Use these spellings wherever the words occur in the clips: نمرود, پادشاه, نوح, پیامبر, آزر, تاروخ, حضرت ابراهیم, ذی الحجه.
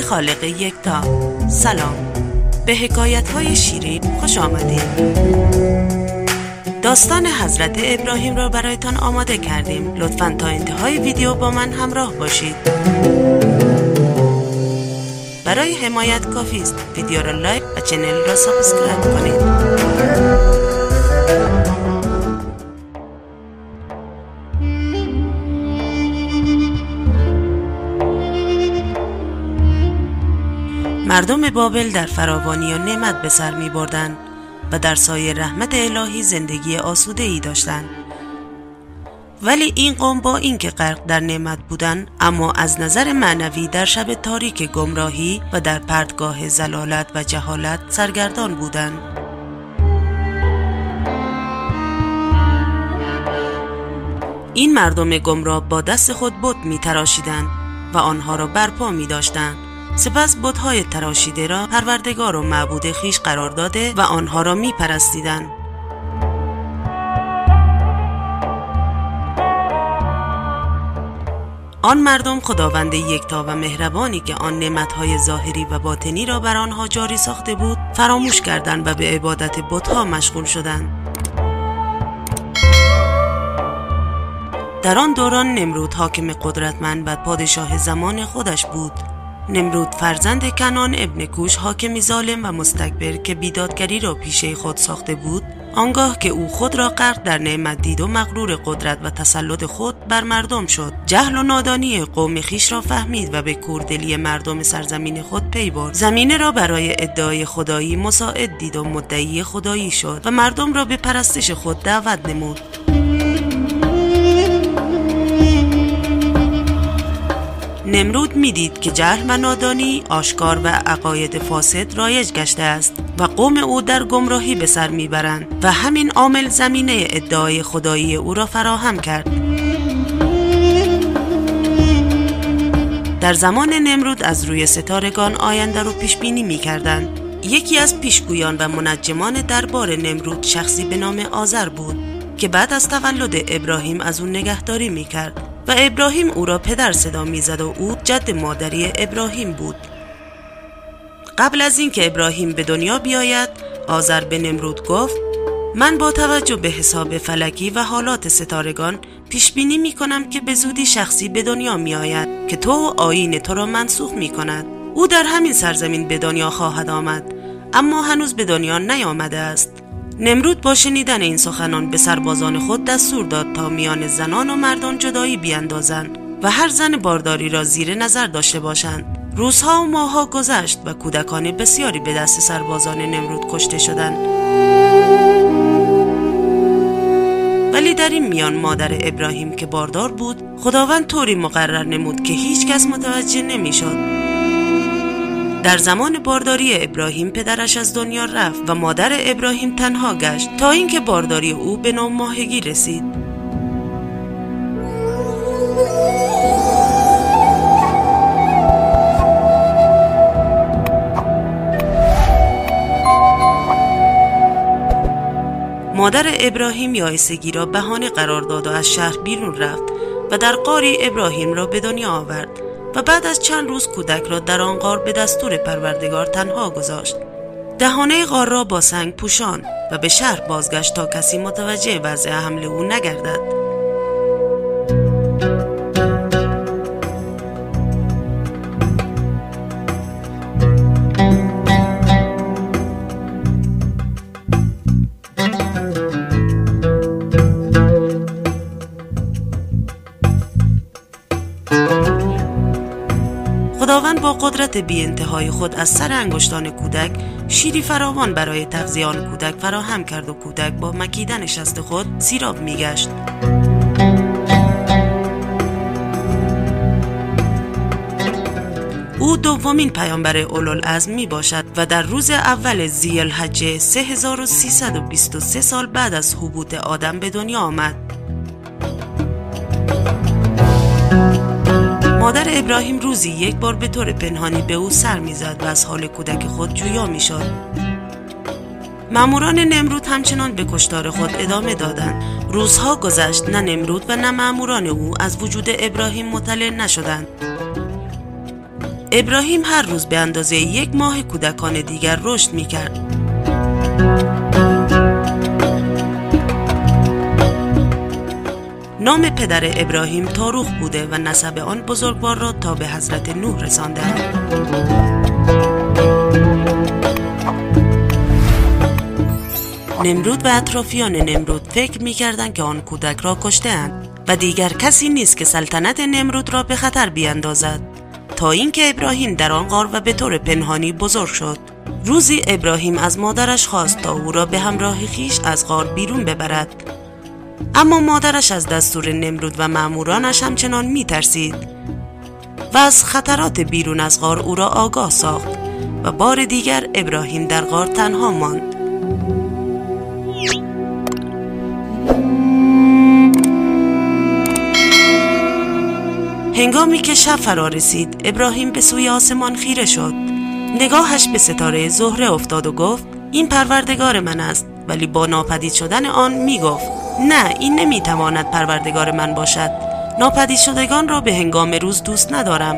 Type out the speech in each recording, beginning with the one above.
پیام خالق یکتا. سلام، به حکایت‌های شیرین خوش آمدید. داستان حضرت ابراهیم را برایتان آماده کردیم. لطفاً تا انتهای ویدیو با من همراه باشید. برای حمایت کافی است ویدیو را لایک و چنل را سابسکرایب کنید. مردم بابل در فراوانی و نعمت به سر می بردن و در سایه رحمت الهی زندگی آسوده ای داشتند. ولی این قوم با اینکه غرق در نعمت بودن، اما از نظر معنوی در شب تاریک گمراهی و در پردگاه زلالت و جهالت سرگردان بودند. این مردم گمراه با دست خود بت می تراشیدند و آنها را برپا می داشتند. سپس بت‌های تراشیده را پروردگار و معبود خویش قرار داده و آنها را می‌پرستیدند. آن مردم خداوند یکتا و مهربانی که آن نعمت‌های ظاهری و باطنی را بر آنها جاری ساخته بود فراموش کردند و به عبادت بت‌ها مشغول شدند. در آن دوران نمرود حاکم قدرتمند و پادشاه زمان خودش بود. نمرود فرزند کنعان ابن کوش، حاکمی ظالم و مستکبر که بیدادگری را پیشه خود ساخته بود، آنگاه که او خود را غرق در نعمت دید و مغرور قدرت و تسلط خود بر مردم شد، جهل و نادانی قوم خویش را فهمید و به کوردلی مردم سرزمین خود پی برد. زمینه را برای ادعای خدایی مساعد دید و مدعی خدایی شد و مردم را به پرستش خود دعوت نمود. نمرود میدید که جهل و نادانی آشکار و عقاید فاسد رایج گشته است و قوم او در گمراهی به سر میبرند و همین عامل زمینه ادعای خدایی او را فراهم کرد. در زمان نمرود از روی ستارگان آینده رو پیش بینی میکردند. یکی از پیشگویان و منجمان دربار نمرود شخصی به نام آزر بود که بعد از تولد ابراهیم از اون نگهداری میکرد و ابراهیم او را پدر صدا میزد و او جد مادری ابراهیم بود. قبل از اینکه ابراهیم به دنیا بیاید، آزر به نمرود گفت: من با توجه به حساب فلکی و حالات ستارگان پیش بینی می کنم که به زودی شخصی به دنیا می آید که تو و آیین تو را منسوخ می کند. او در همین سرزمین به دنیا خواهد آمد، اما هنوز به دنیا نیامده است. نمرود با شنیدن این سخنان به سربازان خود دستور داد تا میان زنان و مردان جدایی بیاندازند و هر زن بارداری را زیر نظر داشته باشند. روزها و ماهها گذشت و کودکان بسیاری به دست سربازان نمرود کشته شدند. ولی در این میان مادر ابراهیم که باردار بود، خداوند طوری مقرر نمود که هیچ کس متوجه نمی شد. در زمان بارداری ابراهیم پدرش از دنیا رفت و مادر ابراهیم تنها گشت تا اینکه بارداری او به 9 ماهگی رسید. مادر ابراهیم یائسگی را بهانه قرار داد و از شهر بیرون رفت و در غاری ابراهیم را به دنیا آورد و بعد از چند روز کودک را در آن غار به دستور پروردگار تنها گذاشت. دهانه غار را با سنگ پوشان و به شهر بازگشت تا کسی متوجه وضع حمل او نگردد. خداوند با قدرت بی انتهای خود از سر انگشتان کودک شیری فراوان برای تغذیه آن کودک فراهم کرد و کودک با مکیدن شست خود سیراب میگشت. او دومین پیامبر اولوالعزم می باشد و در روز اول ذی الحجه 3323 سال بعد از هبوط آدم به دنیا آمد. مادر ابراهیم روزی یک بار به طور پنهانی به او سر می‌زد و از حال کودک خود جویا می‌شد. ماموران نمرود همچنان به کشتار خود ادامه دادند. روزها گذشت، نه نمرود و نه ماموران او از وجود ابراهیم مطلع نشدند. ابراهیم هر روز به اندازه یک ماه کودکان دیگر رشد می‌کرد. نام پدر ابراهیم تاروخ بوده و نسب آن بزرگوار را تا به حضرت نوح رسانده است. نمرود و اطرافیان نمرود فکر می‌کردند که آن کودک را کشته‌اند و دیگر کسی نیست که سلطنت نمرود را به خطر بیاندازد، تا اینکه ابراهیم در آن غار و به طور پنهانی بزرگ شد. روزی ابراهیم از مادرش خواست تا او را به همراه خیش از غار بیرون ببرد، اما مادرش از دستور نمرود و مامورانش همچنان می‌ترسید و از خطرات بیرون از غار او را آگاه ساخت و بار دیگر ابراهیم در غار تنها ماند. هنگامی که شب فرا رسید، ابراهیم به سوی آسمان خیره شد. نگاهش به ستاره زهره افتاد و گفت: این پروردگار من است. ولی با ناپدید شدن آن می گفت: نه، این نمی تواند پروردگار من باشد. ناپدید شدگان را به هنگام روز دوست ندارم.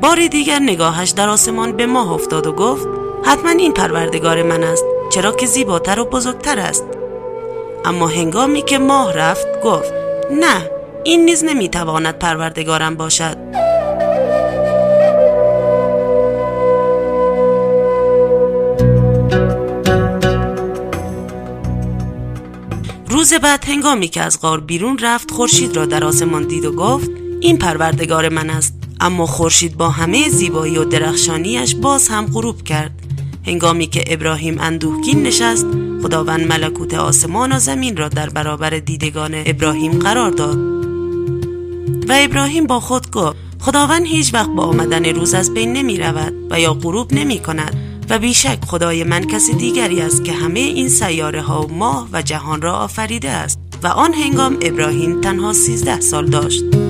بار دیگر نگاهش در آسمان به ماه افتاد و گفت: حتما این پروردگار من است، چرا که زیباتر و بزرگتر است. اما هنگامی که ماه رفت، گفت: نه، این نیز نمیتواند پروردگارم باشد. روز بعد هنگامی که از غار بیرون رفت، خورشید را در آسمان دید و گفت: این پروردگار من است. اما خورشید با همه زیبایی و درخشانیش باز هم غروب کرد. هنگامی که ابراهیم اندوهگین نشست، خداوند ملکوت آسمان و زمین را در برابر دیدگان ابراهیم قرار داد و ابراهیم با خود گفت: خداوند هیچ وقت با آمدن روز از بین نمی رود و یا غروب نمی کند و بیشک خدای من کسی دیگری است که همه این سیاره ها و ماه و جهان را آفریده است. و آن هنگام ابراهیم تنها 13 سال داشت.